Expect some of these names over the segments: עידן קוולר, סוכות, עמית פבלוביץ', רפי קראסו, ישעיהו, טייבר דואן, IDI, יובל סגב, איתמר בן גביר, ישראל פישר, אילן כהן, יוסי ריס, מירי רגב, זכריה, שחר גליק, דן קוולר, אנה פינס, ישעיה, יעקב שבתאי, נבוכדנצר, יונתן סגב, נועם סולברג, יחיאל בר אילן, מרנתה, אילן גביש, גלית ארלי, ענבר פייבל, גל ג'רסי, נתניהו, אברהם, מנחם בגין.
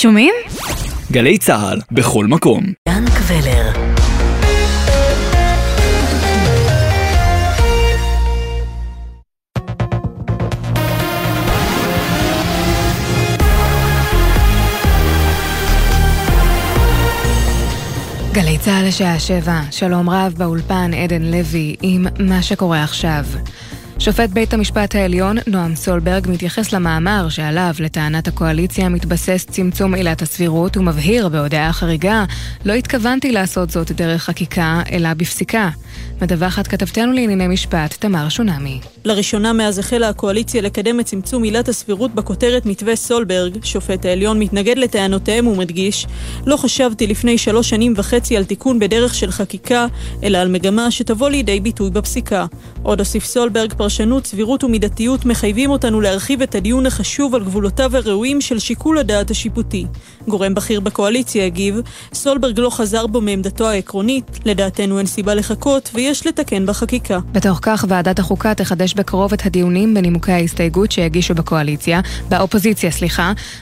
שומעים? גלי צהל, בכל מקום. דן קוולר. גלי צהל לשעה 7, שלום רב באולפן עדן לוי עם מה שקורה עכשיו. שופט בית המשפט העליון, נועם סולברג, מתייחס למאמר שעליו לטענת הקואליציה מתבסס צמצום עילת הסבירות ומבהיר בהודעה חריגה, לא התכוונתי לעשות זאת דרך חקיקה, אלא בפסיקה. מדווחת כתבתנו לענייני משפט, תמר שונמי. לראשונה מאז החלה הקואליציה לקדם את צמצום עילת הסבירות בכותרת מתווה סולברג, שופט העליון מתנגד לטענותיהם ומדגיש, לא חשבתי לפני 3.5 שנים על תיקון בדרך של חקיקה, אלא על מגמה שתבוא לידי ביטוי בפסיקה. עוד הוסיף סולברג, פרשנות, סבירות ומידתיות מחייבים אותנו להרחיב את הדיון החשוב על גבולותיו הראויים של שיקול הדעת השיפוטי. גורם בכיר בקואליציה הגיב, סולברג לא חזר בו מעמדתו העקרונית, לדעתנו אין סיבה לחכות ויש לתקן בחקיקה. בתוך כך ועדת החוקה תחדש בקרוב את הדיונים בנימוקי ההסתייגות שהגישו באופוזיציה,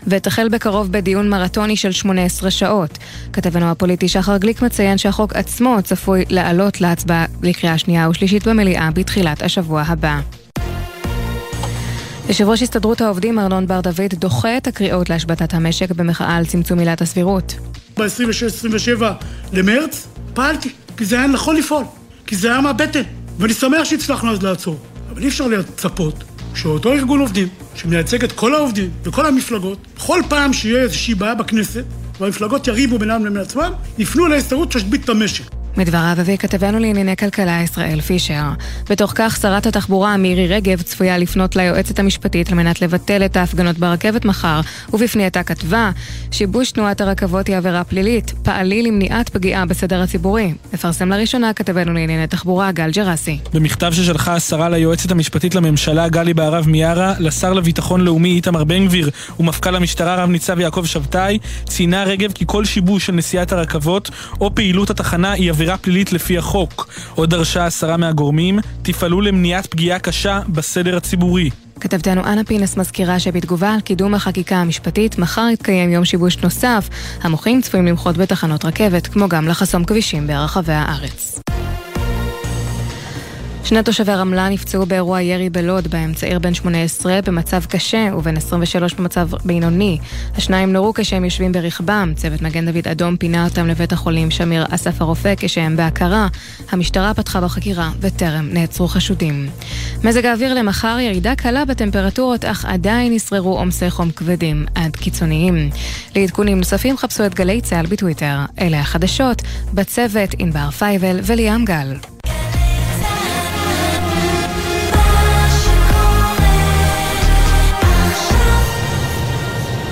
ותחל בקרוב בדיון מרתוני של 18 שעות. כתבנו הפוליטי שחר גליק מציין שהחוק עצמו צפוי לעלות להצבעה לקריאה שנייה ושלישית במליאה בתחילת השבוע הבא. יושב ראש הסתדרות העובדים ארנון בר-דוד דוחה את הקריאות להשבתת המשק במחאה על צמצום עילת הסבירות. ב-26-27 למרץ פעלתי, כי זה היה נכון לפעול, כי זה היה מהבטן, ואני שמח שהצלחנו אז לעצור. אבל אי אפשר לצפות שאותו ארגון עובדים, שמייצג את כל העובדים וכל המפלגות, כל פעם שיהיה איזושהי בעיה בכנסת, והמפלגות יריבו בינם לבין עצמם, יפנו להסתדרות שתשבית את המשק. מדבריו הביא כתבנו לענייני כלכלה ישראל פישר. בתוך כך שרת התחבורה מירי רגב צפויה לפנות ליועצת המשפטית על מנת לבטל את ההפגנות ברכבת מחר, ובפנייתה כתבה שיבוש תנועת הרכבות היא עבירה פלילית, פעלי למניעת פגיעה בסדר הציבורי. מפרסם לראשונה כתבנו לענייני תחבורה גל ג'רסי. במכתב ששלחה השרה ליועצת המשפטית לממשלה גלי בערב מיארה, לשר לביטחון לאומי איתמר בן גביר ומפכ"ל המשטרה רב ניצב יעקב שבתאי, ציינה רגב כי כל שיבוש של נסיעת הרכבות או פעילות התחנה היא עבירה פלילית לפי החוק. עוד דרשה 10 מהגורמים, תפעלו למניעת פגיעה קשה בסדר הציבורי. כתבתנו אנה פינס מזכירה שבתגובה על קידום החקיקה המשפטית, מחר יתקיים יום שיבוש נוסף. המוחים צפויים למחות בתחנות רכבת, כמו גם לחסום כבישים ברחבי הארץ. שני תושבי רמלה נפצעו באירוע ירי בלוד, בהם צעיר בן 18 במצב קשה ובן 23 במצב בינוני. השניים נורו כשהם יושבים ברכבם. צוות מגן דוד אדום פינה אותם לבית החולים שמיר אסף הרופא כשהם בהכרה. המשטרה פתחה בחקירה וטרם נעצרו חשודים. מזג האוויר למחר, ירידה קלה בטמפרטורות, אך עדיין ישררו עומסי חום כבדים עד קיצוניים. לעדכונים נוספים חפשו את גלי צהל בטוויטר. אלה החדשות, בצוות ענבר פייבל וליאם גל.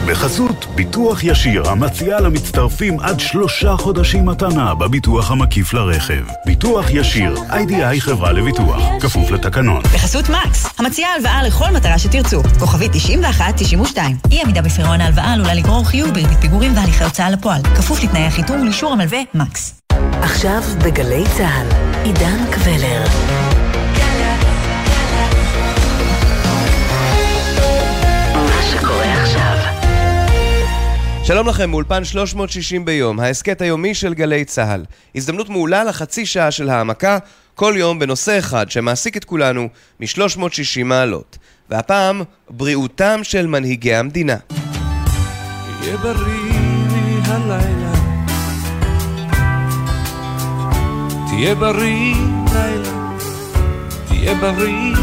בחסות ביטוח ישיר, המציעה למצטרפים עד 3 חודשים מתנה בביטוח המקיף לרכב. ביטוח ישיר, IDI חברה לביטוח, כפוף לתקנון. בחסות מקס, המציעה הלוואה לכל מטרה שתרצו, כוכבית 91-92. אי עמידה בפירעון ההלוואה עלולה לגרור חיוב בריבית פיגורים והליכי הוצאה לפועל, כפוף לתנאי החיתום ולאישור המלווה מקס. עכשיו בגלי צהל, עידן קוולר. שלום לכם, מאולפן 360 ביום, ההסקט היומי של גלי צהל. הזדמנות מעולה לחצי שעה של העמקה, כל יום בנושא אחד שמעסיק את כולנו מ-360 מעלות. והפעם, בריאותם של מנהיגי המדינה. יהיה בריא מהלילה, תהיה בריא לילה, תהיה בריא,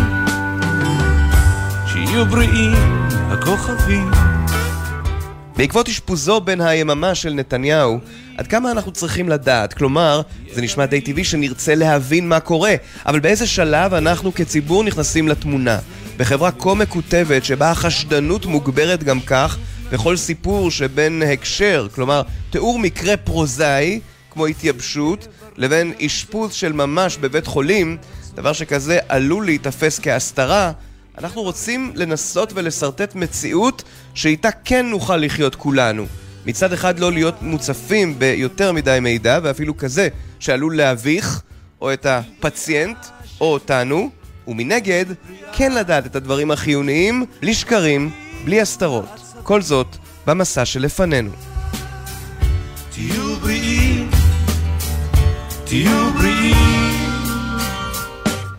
שיהיו בריאים הכוכבים. בעקבות השפוזו בין היממה של נתניהו, עד כמה אנחנו צריכים לדעת? כלומר, זה נשמע די טבעי שנרצה להבין מה קורה, אבל באיזה שלב אנחנו כציבור נכנסים לתמונה? בחברה כה מקוטבת שבה החשדנות מוגברת גם כך, וכל סיפור שבין הקשר, כלומר, תיאור מקרה פרוזאי, כמו התייבשות, לבין השפוז של ממש בבית חולים, דבר שכזה עלול להתאפס כהסתרה, אנחנו רוצים לנסות ולסרטט מציאות שאיתה כן נוכל לחיות כולנו. מצד אחד לא להיות מוצפים ביותר מדי מידע, ואפילו כזה שעלול להביך או את הפציינט או אותנו, ומנגד כן לדעת את הדברים החיוניים, בלי שקרים, בלי הסתרות. כל זאת במסע שלפנינו. תהיו בריאים, תהיו בריאים.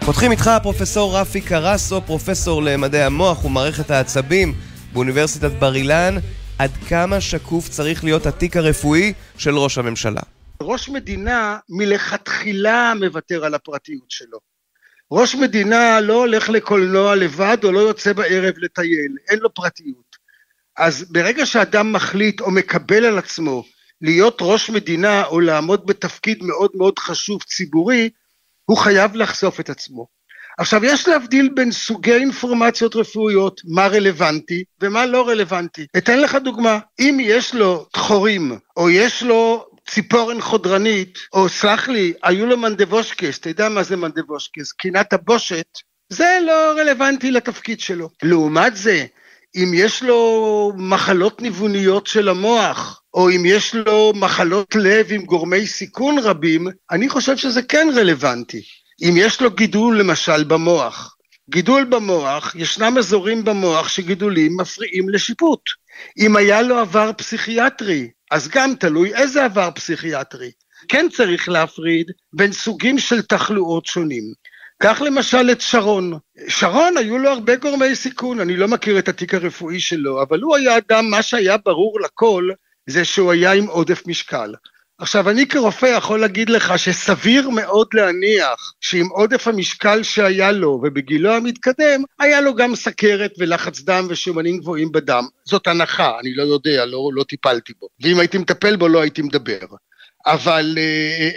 פותחים איתך פרופסור רפי קראסו, פרופסור למדעי המוח ומערכת העצבים באוניברסיטת בר אילן, עד כמה שקוף צריך להיות התיק הרפואי של ראש הממשלה. ראש מדינה מלכתחילה מוותר על הפרטיות שלו. ראש מדינה לא הולך לקולנוע לבד או לא יוצא בערב לטייל, אין לו פרטיות. אז ברגע שאדם מחליט או מקבל על עצמו להיות ראש מדינה או לעמוד בתפקיד מאוד מאוד חשוב ציבורי, הוא חייב לחשוף את עצמו. עכשיו יש להבדיל בין סוגי אינפורמציות רפואיות, מה רלוונטי ומה לא רלוונטי. אתן לך דוגמה, אם יש לו תחורים או יש לו ציפורן חודרנית, או סלח לי, היו לו מנדבושקס, אתה יודע מה זה מנדבושקס, קינת הבושת, זה לא רלוונטי לתפקיד שלו. לעומת זה, אם יש לו מחלות ניווניות של המוח, או אם יש לו מחלות לב עם גורמי סיכון רבים, אני חושב שזה כן רלוונטי. אם יש לו גידול למשל במוח, גידול במוח, ישנם אזורים במוח שגידולים מפריעים לשיפוט. אם היה לו עבר פסיכיאטרי, אז גם תלוי איזה עבר פסיכיאטרי. כן צריך להפריד בין סוגים של תחלואות שונים. כך למשל את שרון. שרון היו לו הרבה גורמי סיכון, אני לא מכיר את התיק הרפואי שלו, אבל הוא היה אדם, מה שהיה ברור לכל, זה שהוא היה עם עודף משקל. עכשיו אני כרופא יכול להגיד לך שסביר מאוד להניח שעם עודף המשקל שהיה לו ובגילו המתקדם, היה לו גם סכרת ולחץ דם ושומנים גבוהים בדם. זאת הנחה, אני לא יודע, לא טיפלתי בו. ואם הייתי מטפל בו לא הייתי מדבר. אבל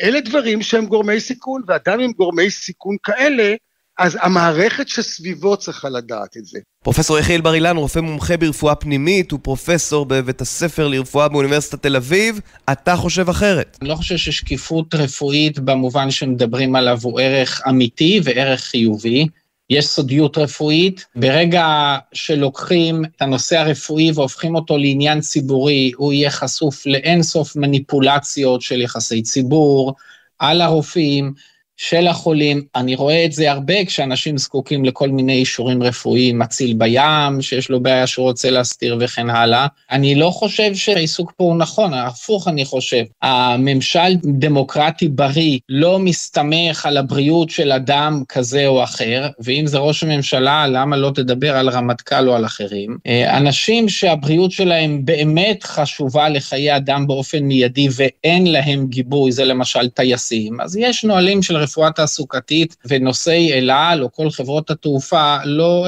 אלה דברים שהם גורמי סיכון, ואדם עם גורמי סיכון כאלה, אז המערכת שסביבו צריכה לדעת את זה. פרופסור יחיאל בר אילן, רופא מומחה ברפואה פנימית, הוא פרופסור בבית הספר לרפואה באוניברסיטת תל אביב, אתה חושב אחרת? אני לא חושב ששקיפות רפואית במובן שמדברים עליו הוא ערך אמיתי וערך חיובי, יש סודיות רפואית, ברגע שלוקחים את הנושא הרפואי והופכים אותו לעניין ציבורי, הוא יהיה חשוף לאינסוף מניפולציות של יחסי ציבור, על הרופאים, של החולים. אני רואה את זה הרבה כשאנשים זקוקים לכל מיני אישורים רפואיים, מציל בים, שיש לו בעיה שהוא רוצה להסתיר וכן הלאה. אני לא חושב שהעיסוק פה הוא נכון, ההפוך אני חושב. הממשל דמוקרטי בריא לא מסתמך על הבריאות של אדם כזה או אחר, ואם זה ראש הממשלה, למה לא תדבר על רמטכ"ל או על אחרים? אנשים שהבריאות שלהם באמת חשובה לחיי אדם באופן מיידי ואין להם גיבוי, זה למשל טייסים, אז יש נועלים של רפואה תעסוקתית ונושאי אלעל או כל חברות התעופה,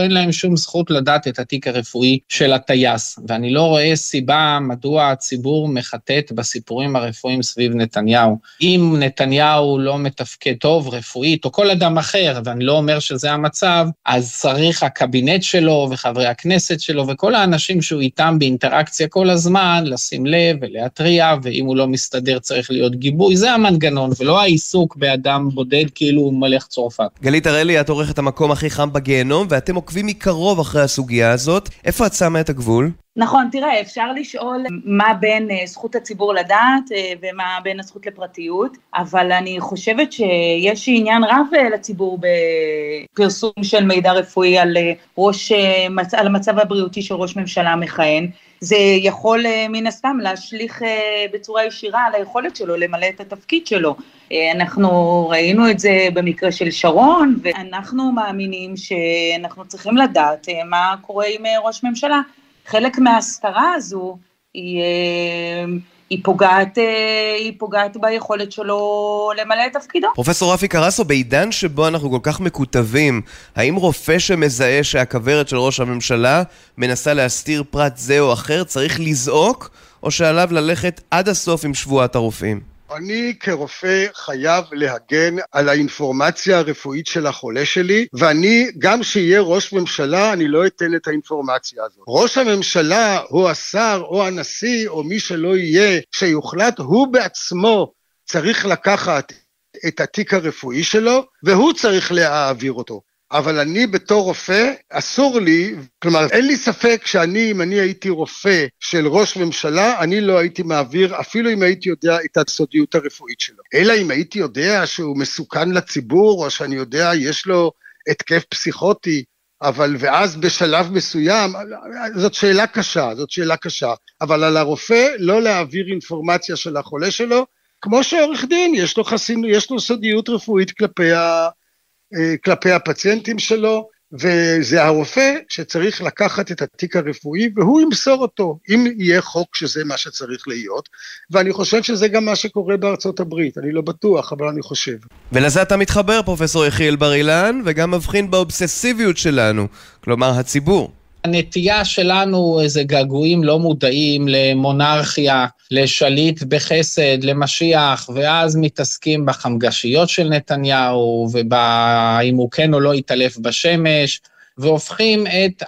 אין להם שום זכות לדעת את התיק הרפואי של הטייס, ואני לא רואה סיבה מדוע הציבור מחטט בסיפורים הרפואיים סביב נתניהו. אם נתניהו לא מתפקד טוב רפואית או כל אדם אחר, ואני לא אומר שזה המצב, אז צריך הקבינט שלו וחברי הכנסת שלו וכל האנשים שהוא איתם באינטראקציה כל הזמן, לשים לב ולהטריע, ואם הוא לא מסתדר צריך להיות גיבוי, זה המנגנון ולא העיסוק באדם בודד כאילו הוא מלך צרפת. גלית ארלי, את עורכת המקום הכי חם בגיהנום, ואתם עוקבים מקרוב אחרי הסוגיה הזאת. איפה את שמה את הגבול? נכון, תראה, אפשר לשאול מה בין זכות הציבור לדעת ומה בין הזכות לפרטיות, אבל אני חושבת שיש עניין רב לציבור בפרסום של מידע רפואי על המצב הבריאותי של ראש ממשלה מכהן. זה יכול מן הסתם להשליך בצורה ישירה על היכולת שלו למלא את התפקיד שלו. אנחנו ראינו את זה במקרה של שרון, ואנחנו מאמינים שאנחנו צריכים לדעת מה קורה עם ראש ממשלה. חלק מההסתרה הזו היא פוגעת ביכולת שלו למלא את תפקידו. פרופסור רפי קראסו, בעידן שבו אנחנו כל כך מקוטבים, האם רופא שמזהה שהכוורת של ראש הממשלה מנסה להסתיר פרט זה או אחר, צריך לזעוק, או שעליו ללכת עד הסוף עם שבועת הרופאים? אני כרופא חייב להגן על האינפורמציה הרפואית של החולה שלי, ואני גם שיהיה ראש ממשלה, אני לא אתן את האינפורמציה הזאת. ראש הממשלה או השר או הנשיא או מי שלא יהיה שיוחלט, הוא בעצמו צריך לקחת את התיק הרפואי שלו, והוא צריך להעביר אותו. אבל אני בתור רופא, אסור לי, כלומר אין לי ספק אם אני הייתי רופא של ראש ממשלה, אני לא הייתי מעביר, אפילו אם הייתי יודע את הסודיות הרפואית שלו. אלא אם הייתי יודע שהוא מסוכן לציבור, או שאני יודע יש לו התקף פסיכוטי, אבל ואז בשלב מסוים, זאת שאלה קשה, זאת שאלה קשה, אבל על הרופא לא להעביר אינפורמציה של החולה שלו, כמו שעורך דין, יש לו סודיות רפואית כלפי הפציינטים שלו, וזה הרופא שצריך לקחת את התיק הרפואי, והוא ימסור אותו, אם יהיה חוק שזה מה שצריך להיות, ואני חושב שזה גם מה שקורה בארצות הברית, אני לא בטוח, אבל אני חושב. ולזה אתה מתחבר, פרופסור יחיאל בר אילן, וגם מבחין באובססיביות שלנו, כלומר הציבור. הנטייה שלנו איזה געגועים לא מודעים למונרכיה, לשליט בחסד, למשיח, ואז מתעסקים בחמגשיות של נתניהו, ואם הוא כן או לא יתעלף בשמש, והופכים את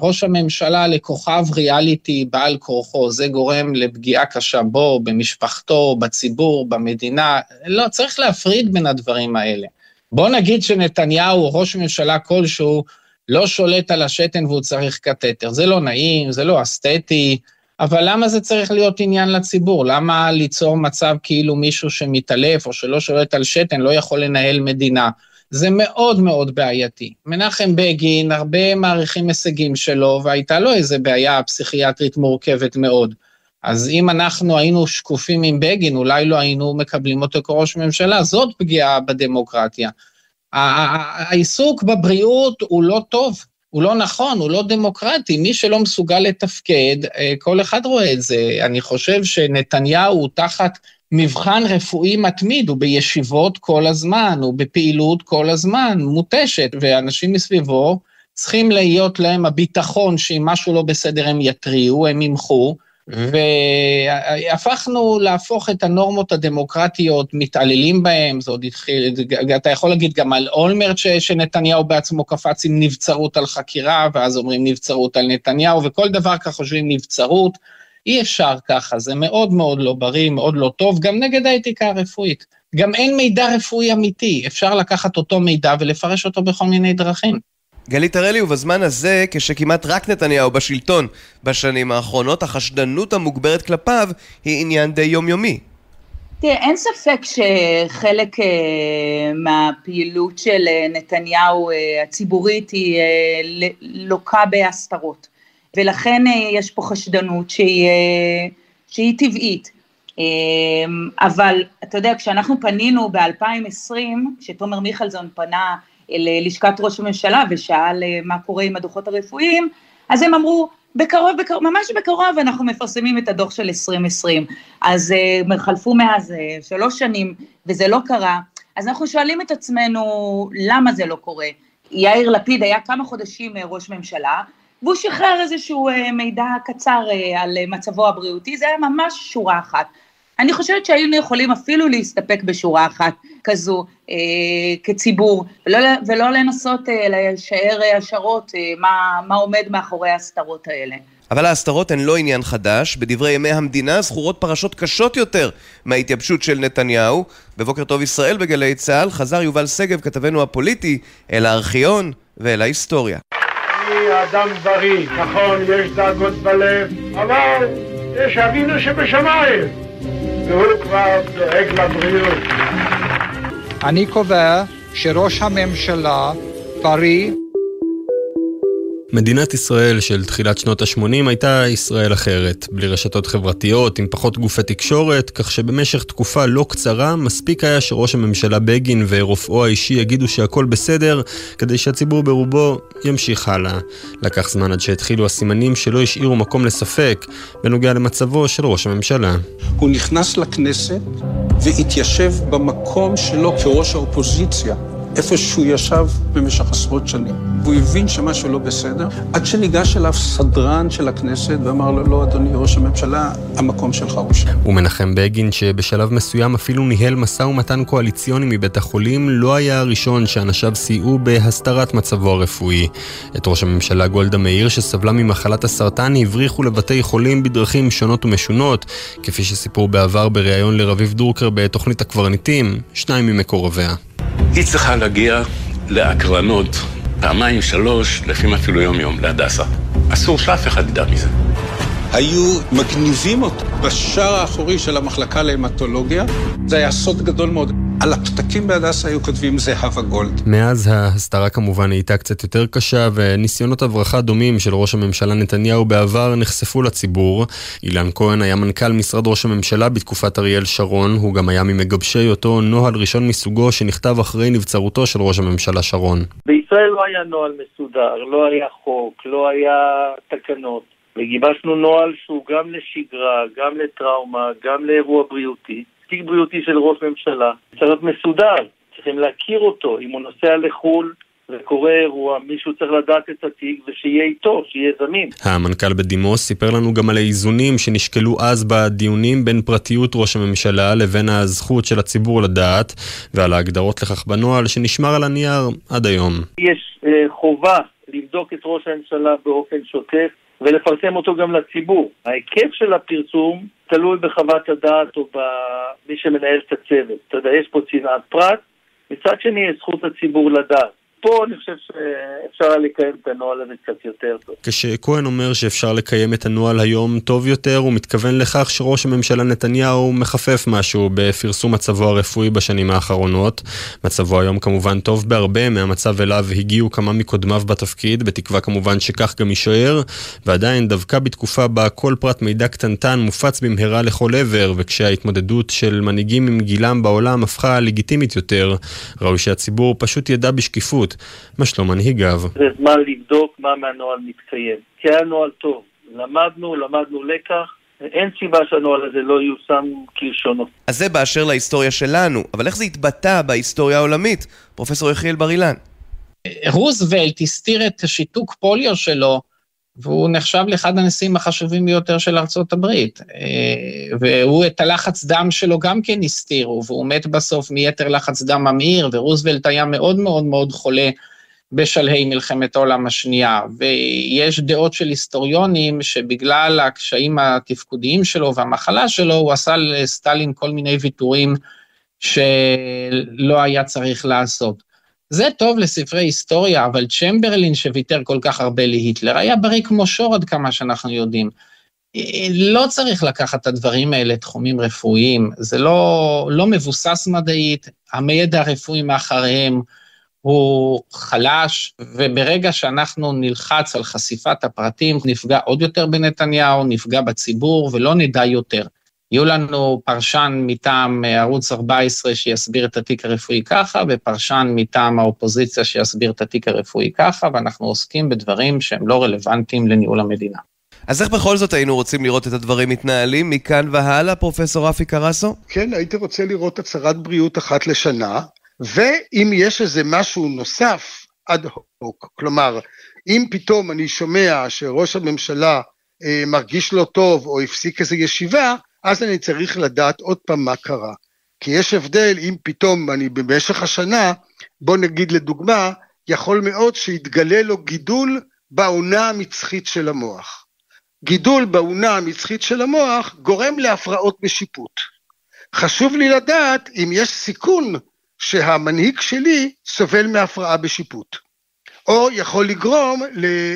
ראש הממשלה לכוכב ריאליטי בעל כורחו, זה גורם לפגיעה קשה בו, במשפחתו, בציבור, במדינה, לא, צריך להפריד בין הדברים האלה. בוא נגיד שנתניהו, ראש ממשלה כלשהו, לא שולט על השתן והוא צריך קטטר, זה לא נעים, זה לא אסתטי, אבל למה זה צריך להיות עניין לציבור? למה ליצור מצב כאילו מישהו שמתעלף או שלא שולט על שתן לא יכול לנהל מדינה? זה מאוד מאוד בעייתי. מנחם בגין, הרבה מעריכים הישגים שלו, והייתה לו איזה בעיה פסיכיאטרית מורכבת מאוד. אז אם אנחנו היינו שקופים עם בגין, אולי לא היינו מקבלים אותו כראש ממשלה, זאת פגיעה בדמוקרטיה. העיסוק בבריאות הוא לא טוב, הוא לא נכון, הוא לא דמוקרטי, מי שלא מסוגל לתפקד, כל אחד רואה את זה, אני חושב שנתניהו הוא תחת מבחן רפואי מתמיד, הוא בישיבות כל הזמן, הוא בפעילות כל הזמן, מוטשת, ואנשים מסביבו צריכים להיות להם הביטחון, שאם משהו לא בסדר הם יטריעו, הם ימחו, והפכנו להפוך את הנורמות הדמוקרטיות, מתעללים בהם, זה עוד התחיל, אתה יכול להגיד גם על אולמרט שנתניהו בעצמו קפץ עם נבצרות על חקירה, ואז אומרים נבצרות על נתניהו, וכל דבר כך חושבים נבצרות, אי אפשר ככה, זה מאוד מאוד לא בריא, מאוד לא טוב, גם נגד האתיקה הרפואית, גם אין מידע רפואי אמיתי, אפשר לקחת אותו מידע ולפרש אותו בכל מיני דרכים. גלית ארלי, ובזמן הזה, כשכמעט רק נתניהו בשלטון בשנים האחרונות, החשדנות המוגברת כלפיו היא עניין די יומיומי. תראה, אין ספק שחלק מהפעילות של נתניהו הציבורית היא לוקה בהסתרות, ולכן יש פה חשדנות שהיא טבעית. אבל אתה יודע, כשאנחנו פנינו ב-2020, כשתומר מיכלזון פנה ללשכת ראש הממשלה ושאל מה קורה עם הדוחות הרפואיים, אז הם אמרו, בקרוב, ממש בקרוב אנחנו מפרסמים את הדוח של 2020, אז חלפו מאז 3 שנים וזה לא קרה, אז אנחנו שואלים את עצמנו למה זה לא קורה. יאיר לפיד היה כמה חודשים ראש ממשלה, והוא שחרר איזשהו מידע קצר על מצבו הבריאותי, זה היה ממש שורה אחת. אני חושבת שהיינו יכולים אפילו להסתפק בשורה אחת כזו כציבור, ולא לנסות לשער השערות מה עומד מאחורי ההסתרות האלה. אבל ההסתרות הן לא עניין חדש, בדברי ימי המדינה זכורות פרשות קשות יותר מההתייבשות של נתניהו. בבוקר טוב ישראל בגלי צהל חזר יובל סגב כתבנו הפוליטי אל הארכיון ואל ההיסטוריה. אני אדם בריא, נכון יש דאגות בלב, אבל יש אבינו שבשמיים. אני קובע שראש הממשלה בריא. מדינת ישראל של תחילת שנות ה-80 הייתה ישראל אחרת, בלי רשתות חברתיות, עם פחות גופי תקשורת, כך שבמשך תקופה לא קצרה, מספיק היה שראש הממשלה בגין ורופאו האישי יגידו שהכל בסדר, כדי שהציבור ברובו ימשיך הלאה. לקח זמן עד שהתחילו הסימנים שלא השאירו מקום לספק, בנוגע למצבו של ראש הממשלה. הוא נכנס לכנסת והתיישב במקום שלו כראש האופוזיציה, איפה שהוא ישב במשך עשרות שנים. והוא הבין שמשהו לא בסדר, עד שניגש אליו סדרן של הכנסת ואמר לו, לא אדוני ראש הממשלה, המקום שלך הוא שם. ומנחם בגין, שבשלב מסוים אפילו ניהל מסע ומתן קואליציוני מבית החולים, לא היה הראשון שאנשיו סייעו בהסתרת מצבו הרפואי. את ראש הממשלה גולדה מאיר, שסבלה ממחלת הסרטן, הבריחו לבתי חולים בדרכים שונות ומשונות, כפי שסיפרו בעבר בריאיון לרביב דורקר בתוכנית הקברניטים, 2 ממקורביה. היא צריכה להגיע להקרנות 2-3, לפעמים אפילו יום-יום, להדסה. אסור שאף אחד ידע מזה. היו מגניבים אותו בשער האחורי של המחלקה להמטולוגיה. זה היה סוד גדול מאוד. על הפתקים בהדסה היו כותבים זהבה גולד. מאז ההסתרה כמובן הייתה קצת יותר קשה, וניסיונות הברכה דומים של ראש הממשלה נתניהו בעבר נחשפו לציבור. אילן כהן היה מנכ"ל משרד ראש הממשלה בתקופת אריאל שרון, הוא גם היה ממגבשי אותו נוהל ראשון מסוגו שנכתב אחרי נבצרותו של ראש הממשלה שרון. בישראל לא היה נוהל מסודר, לא היה חוק, לא היה תקנות. וגיבשנו נוהל שהוא גם לשגרה, גם לטראומה, גם לאירוע בריאותי. תיק בריאותי של ראש ממשלה צריך להיות מסודר, צריכים להכיר אותו. אם הוא נוסע לחול וקורא אירוע, מישהו צריך לדעת את התיק ושיהיה איתו, שיהיה זמין. המנכ"ל בדימוס סיפר לנו גם על האיזונים שנשקלו אז בדיונים בין פרטיות ראש הממשלה לבין הזכות של הציבור לדעת, ועל ההגדרות לכך בנוהל שנשמר על הנייר עד היום. יש חובה לבדוק את ראש הממשלה באופן שוטף ולפרסם אותו גם לציבור. ההיקף של הפרסום תלוי בחוות הדעת או במי שמנהל את הצוות. אתה יודע, יש פה צנעת פרט, מצד שני יש זכות הציבור לדעת. פה אני חושב שאפשר לקיים את הנוהל הזה קצת יותר טוב. כשכהן אומר שאפשר לקיים את הנוהל היום טוב יותר, הוא מתכוון לכך שראש הממשלה נתניהו מחפף משהו בפרסום מצבו הרפואי בשנים האחרונות. מצבו היום כמובן טוב בהרבה מהמצב אליו הגיעו כמה מקודמיו בתפקיד, בתקווה כמובן שכך גם יישאר, ועדיין דווקא בתקופה בה כל פרט מידע קטנטן מופץ במהרה לכל עבר, וכשההתמודדות של מנהיגים עם גילם בעולם הפכה לגיטימית יותר, ראוי שהציבור פשוט ידע בשקיפות מה שלא מנהיגיו. זה זמן לבדוק מה מהנועל מתקיים. כי היה נועל טוב. למדנו לקח. אין סיבה שהנועל הזה לא יושם כלשונו. אז זה באשר להיסטוריה שלנו, אבל איך זה התבטא בהיסטוריה העולמית? פרופסור יחיאל בר אילן. רוזוולט הסתיר את שיתוק פוליו שלו, והוא נחשב לאחד הנשיאים החשובים ביותר של ארצות הברית. והוא את הלחץ דם שלו גם כן הסתירו, והוא מת בסוף מיתר לחץ דם ממאיר, ורוזוולט היה מאוד מאוד מאוד חולה בשלהי מלחמת העולם השנייה. ויש דעות של היסטוריונים שבגלל הקשיים התפקודיים שלו והמחלה שלו, הוא עשה לסטלין כל מיני ויתורים שלא היה צריך לעשות. זה טוב לספרי היסטוריה, אבל צ'מברלין שוויתר כל כך הרבה להיטלר, היה בריא כמו שור עד כמה שאנחנו יודעים. לא צריך לקחת את הדברים האלה, תחומים רפואיים, זה לא מבוסס מדעית, המידע הרפואי מאחריהם הוא חלש, וברגע שאנחנו נלחץ על חשיפת הפרטים, נפגע עוד יותר בנתניהו, נפגע בציבור ולא נדע יותר. יהיו לנו פרשן מטעם ערוץ 14 שיסביר את התיק הרפואי ככה, ופרשן מטעם האופוזיציה שיסביר את התיק הרפואי ככה, ואנחנו עוסקים בדברים שהם לא רלוונטיים לניהול המדינה. אז איך בכל זאת היינו רוצים לראות את הדברים מתנהלים מכאן והלאה, פרופסור רפי קראסו? כן, הייתי רוצה לראות הצהרת בריאות אחת לשנה, ואם יש איזה משהו נוסף עד הוק, כלומר, אם פתאום אני שומע שראש הממשלה מרגיש לא טוב או הפסיק איזה ישיבה, אז אני צריך לדעת עוד פעם מה קרה, כי יש הבדל אם פתאום אני במשך השנה, בוא נגיד לדוגמה, יכול מאוד שיתגלה לו גידול בעונה המצחית של המוח. גידול בעונה המצחית של המוח גורם להפרעות בשיפוט. חשוב לי לדעת אם יש סיכון שהמנהיג שלי סובל מהפרעה בשיפוט, או יכול לגרום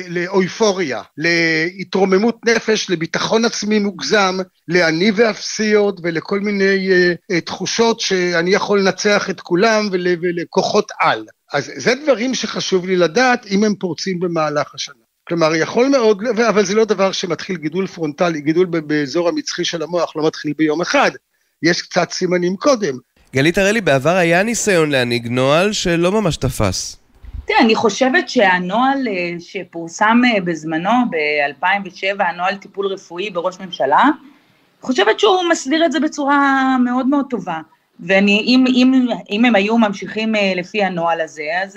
לאויפוריה, להתרוממות נפש, לביטחון עצמי מוגזם, לעני ואפסיות ולכל מיני תחושות שאני יכול לנצח את כולם ולכוחות על. אז זה דברים שחשוב לי לדעת אם הם פורצים במהלך השנה. כלומר, יכול מאוד, אבל זה לא דבר שמתחיל גידול פרונטלי, גידול באזור המצחי של המוח לא מתחיל ביום אחד, יש קצת סימנים קודם. גלית ארלי, בעבר היה ניסיון להניג נועל שלא ממש תפס. תראה, אני חושבת שהנוהל שפורסם בזמנו, ב-2007, הנוהל טיפול רפואי בראש ממשלה, חושבת שהוא מסדיר את זה בצורה מאוד מאוד טובה. ואם הם היו ממשיכים לפי הנוהל הזה, אז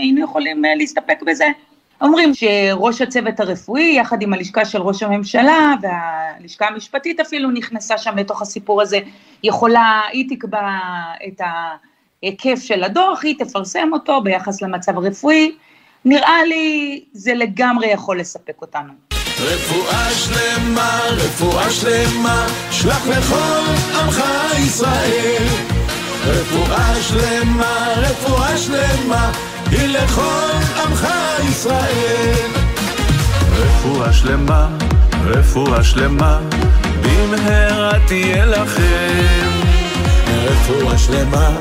היינו יכולים להסתפק בזה. אומרים שראש הצוות הרפואי, יחד עם הלשכה של ראש הממשלה, והלשכה המשפטית אפילו נכנסה שם לתוך הסיפור הזה, היא תקבע את היקף של הדוח, היא תפרסם אותו ביחס למצב הרפואי, נראה לי זה לגמרי יכול לספק אותנו. רפואה שלמה, שלח לכל עמך ישראל. רפואה שלמה, היא לכל עמך ישראל. רפואה שלמה, במהרה תהיה לכם. רפואה שלמה,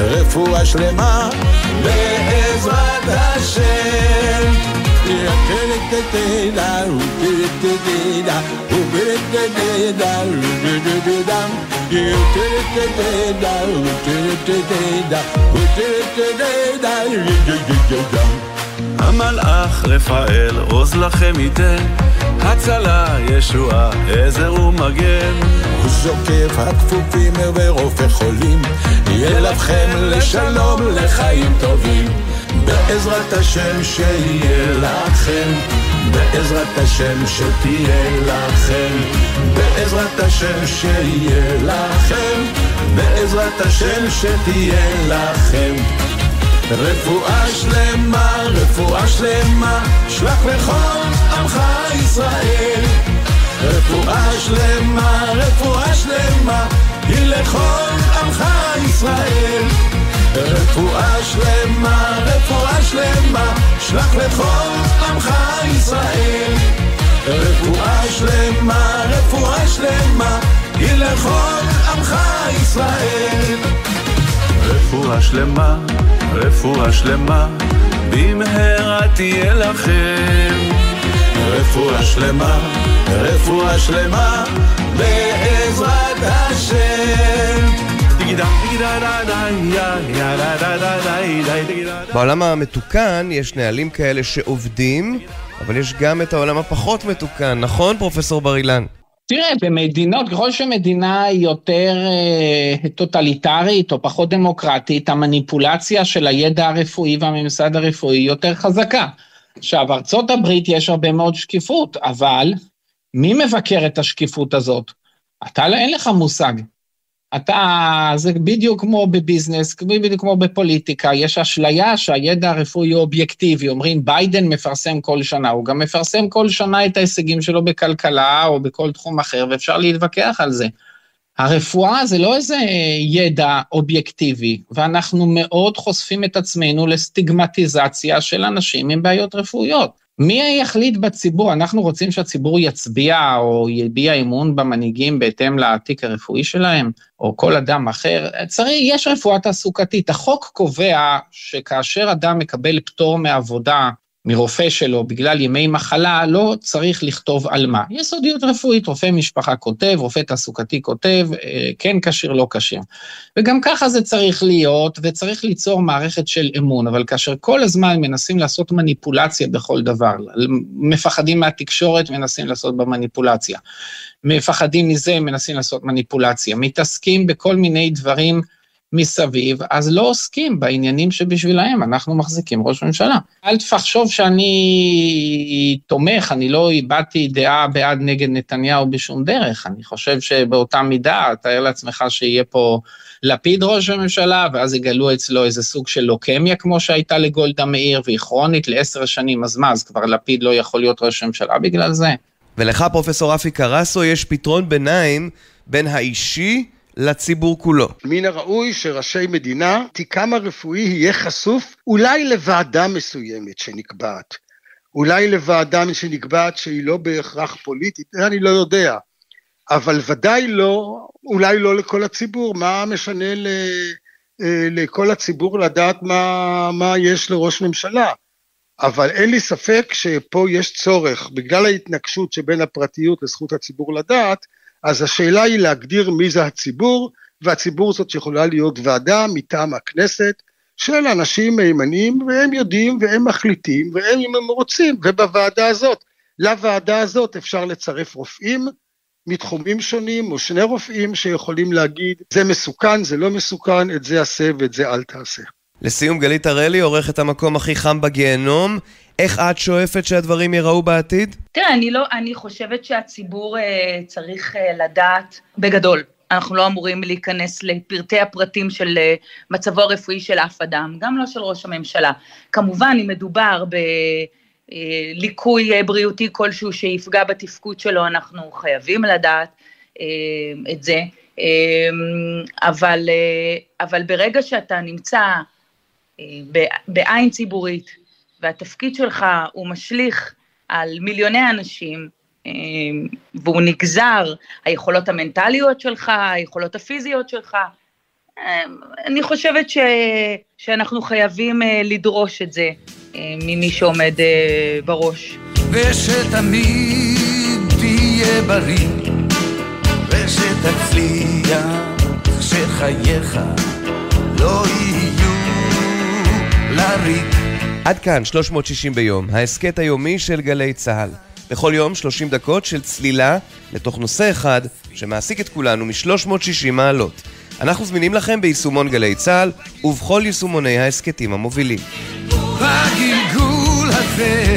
רפואה שלמה בעזרת השם. המלאך רפאל עוז לכם ייתן, הצלה ישועה עזר ומגן, הוא זוקף הכפופים ורופא חולים, יהיה לכם לשלום לחיים טובים, בעזרת השם שיהיה לכם, בעזרת השם שתהיה לכם, בעזרת השם שיהיה לכם, בעזרת השם שתהיה לכם, רפואה שלמה, רפואה שלמה, שלח לכל עמך ישראל, רפואה שלמה, רפואה שלמה, היא לכל עמך ישראל, רפואה שלמה, רפואה שלמה, שלח לכל עמך ישראל, רפואה שלמה, רפואה שלמה, היא לכל עמך ישראל, רפואה שלמה, רפואה שלמה, במהרה תהיה לכם, רפואה שלמה, רפואה שלמה, בעזרת השם. בעולם המתוקן יש נהלים כאלה שעובדים, אבל יש גם את העולם הפחות מתוקן, נכון פרופסור בר אילן? תראה, במדינות, ככל שמדינה היא יותר טוטליטרית או פחות דמוקרטית, המניפולציה של הידע הרפואי והממסד הרפואי יותר חזקה. עכשיו, ארצות הברית יש הרבה מאוד שקיפות, אבל מי מבקר את השקיפות הזאת? אתה לא, אין לך מושג. אתה, זה בדיוק כמו בביזנס, בדיוק כמו בפוליטיקה, יש אשליה שהידע הרפואי הוא אובייקטיבי, אומרים ביידן מפרסם כל שנה, הוא גם מפרסם כל שנה את ההישגים שלו בכלכלה או בכל תחום אחר, ואפשר להתווכח על זה. הרפואה זה לא איזה ידע אובייקטיבי, ואנחנו מאוד חושפים את עצמנו לסטיגמטיזציה של אנשים עם בעיות רפואיות. מי יחליט בציבור? אנחנו רוצים שהציבור יצביע או יביע אמון במנהיגים בהתאם לתיק הרפואי שלהם, או כל אדם אחר. יש רפואה תעסוקתית. החוק קובע שכאשר אדם מקבל פטור מעבודה מרופא שלו בגלל ימי מחלה, לא צריך לכתוב על מה. יש סודיות רפואית, רופא משפחה כותב, רופא תעסוקתי כותב, כן קשיר, לא קשיר. וגם ככה זה צריך להיות, וצריך ליצור מערכת של אמון, אבל כאשר כל הזמן מנסים לעשות מניפולציה בכל דבר, מפחדים מהתקשורת, מנסים לעשות במניפולציה. מפחדים מזה, מנסים לעשות מניפולציה. מתעסקים בכל מיני דברים מסביב, אז לא עוסקים בעניינים שבשבילהם אנחנו מחזיקים ראש ממשלה. אל תחשוב שאני תומך, אני לא הבאתי דעה בעד נגד נתניהו בשום דרך, אני חושב שבאותה מידה, תאר לעצמך שיהיה פה לפיד ראש הממשלה, ואז יגלו אצלו איזה סוג של לוקמיה, כמו שהייתה לגולדה מאיר, והיא כרונית ל10 שנים, אז כבר לפיד לא יכול להיות ראש הממשלה בגלל זה. ולך פרופסור רפי קראסו, יש פתרון ביניים בין האישי, לציבור כולו. מן הראוי שראשי מדינה, תיקם הרפואי יהיה חשוף אולי לוועדה מסוימת שנקבעת. אולי לוועדה שנקבעת שהיא לא בהכרח פוליטית, אני לא יודע. אבל ודאי לא, אולי לא לכל הציבור, מה משנה לכל הציבור לדעת מה יש לראש ממשלה. אבל אין לי ספק שפה יש צורך, בגלל ההתנגשות שבין הפרטיות לזכות הציבור לדעת, אז השאלה היא להגדיר מי זה הציבור, והציבור זאת שיכולה להיות ועדה מטעם הכנסת, של אנשים מימנים, והם יודעים והם מחליטים, והם אם הם רוצים, ובוועדה הזאת, לוועדה הזאת אפשר לצרף רופאים מתחומים שונים, או שני רופאים שיכולים להגיד, זה מסוכן, זה לא מסוכן, את זה עשה ואת זה אל תעשה. לסיום, גלית ארלי, עורכת המקום הכי חם בגיהנום, איך את שואפת שהדברים ייראו בעתיד? תראה, אני חושבת שהציבור צריך לדעת בגדול. אנחנו לא אמורים להיכנס לפרטי הפרטים של מצבו הרפואי של אף אדם, גם לא של ראש הממשלה. כמובן, אם מדובר בליקוי בריאותי כלשהו שיפגע בתפקוד שלו, אנחנו חייבים לדעת את זה. אבל ברגע שאתה נמצא בעין ציבורית, והתפקיד שלך הוא משליך על מיליוני אנשים, והוא נגזר, היכולות המנטליות שלך, היכולות הפיזיות שלך, אני חושבת שאנחנו חייבים לדרוש את זה ממי שעומד בראש. ושתמיד תהיה בריא, ושתצליח, שחייך לא יהיו לריק. עד כאן 360 ביום, העסקת היומי של גלי צהל. בכל יום 30 דקות של צלילה לתוך נושא אחד שמעסיק את כולנו מ-360 מעלות. אנחנו זמינים לכם ביישומון גלי צהל ובכל יישומוני העסקתים המובילים. בגלגול הזה,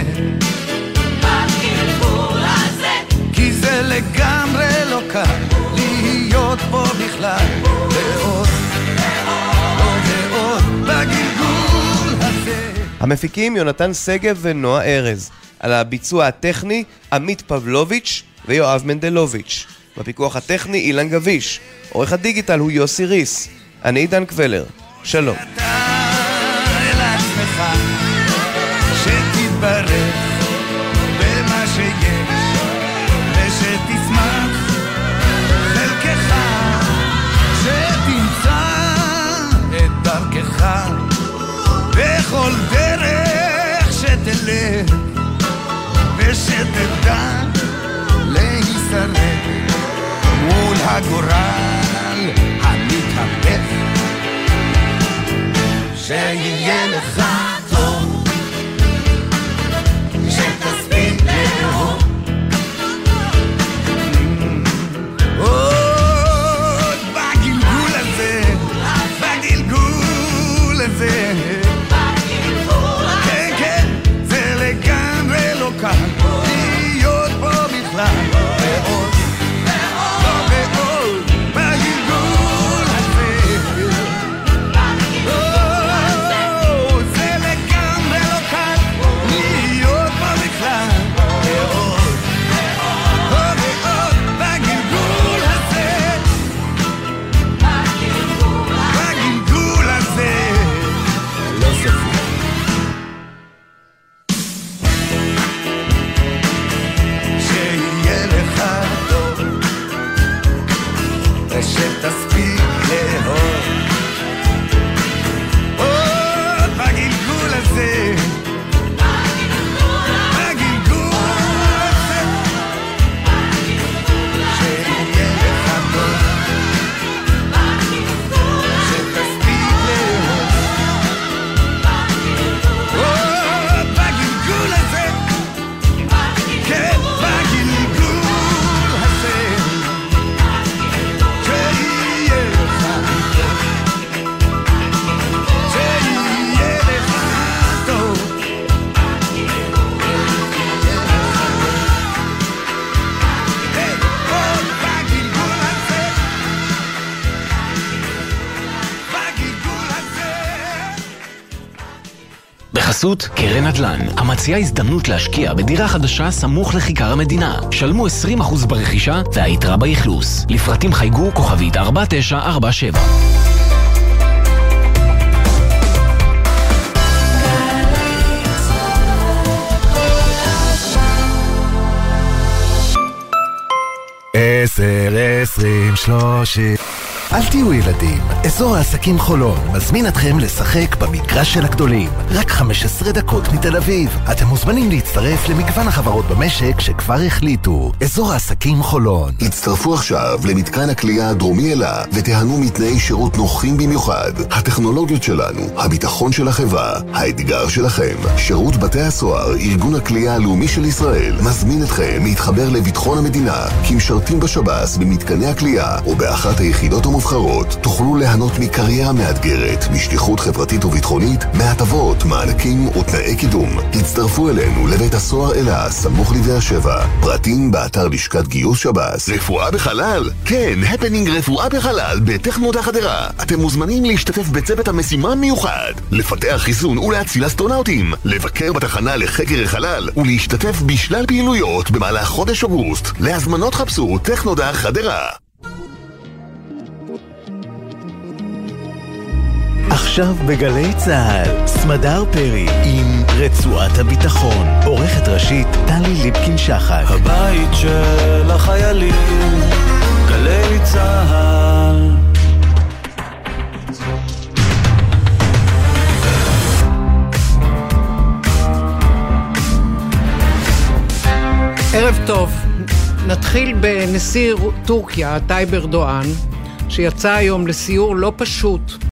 בגלגול הזה, כי זה לגמרי לא קל להיות פה בכלל, ועוד, ועוד, בגלגול הזה. המפיקים יונתן סגב ונועה ארז, על הביצוע הטכני עמית פבלוביץ' ויואב מנדלוביץ', בפיקוח הטכני אילן גביש, עורך הדיגיטל הוא יוסי ריס, אני עידן קוולר, שלום. שתתברך במה שיש ושתשמח חלקך, שתמצא את דרכך בכל דרך שתלך, ושתדע להישרד מול הגורל המתהפך, שיהיה לך טוב, שתספיק לאהוב עוד בגלגול הזה, בגלגול הזה, בגלגול הזה, כן כן, זה לגמרי לא קל להיות פה בכלל. בחסות קרן נדל"ן, המציעה הזדמנות להשקיע בדירה חדשה סמוך לכיכר המדינה. שלמו 20% ברכישה והיתרה באכלוס. לפרטים חייגו כוכבית 4947. עשר, 20, 30. אל תהיו ילדים, אזור העסקים חולון מזמין אתכם לשחק במגרש של הגדולים, רק 15 דקות מתל אביב. אתם מוזמנים להצטרף למגוון החברות במשק שכבר החליטו. אזור העסקים חולון. הצטרפו עכשיו למתקן הכלייה הדרומי אלה ותיהנו מתנאי שירות נוחים במיוחד. הטכנולוגיות שלנו, הביטחון של החברה, האתגר שלכם. שירות בתי הסוהר, ארגון הכלייה הלאומי של ישראל, מזמין אתכם להתחבר לביטחון המדינה, כי משרתים בשב"ס במתקני הכלייה או באחת היחידות ובחרות, תוכלו ליהנות מקריירה מאתגרת, משליחות חברתית וביטחונית, מהטבות, מענקים ותנאי קידום. הצטרפו אלינו לבית הסוהר אלה, סמוך לבאר שבע. פרטים באתר לשכת גיוס שב"ס. רפואה בחלל? כן, הפנינג רפואה בחלל בטכנות החדרה. אתם מוזמנים להשתתף בצוות המשימה מיוחד, לפתח חיסון ולהציל אסטרונאוטים, לבקר בתחנה לחקר החלל ולהשתתף בשלל פעילויות במהלך חודש אוגוסט. להזמנות חפשו טכנות החדרה. עכשיו בגלי צהל, סמדר פרי עם רצועת הביטחון, עורכת ראשית טלי ליפקין-שחק. הבית של החיילים, גלי צהל. טוב, נתחיל בנשיא טורקיה, טייבר דואן, שיצא היום לסיור לא פשוט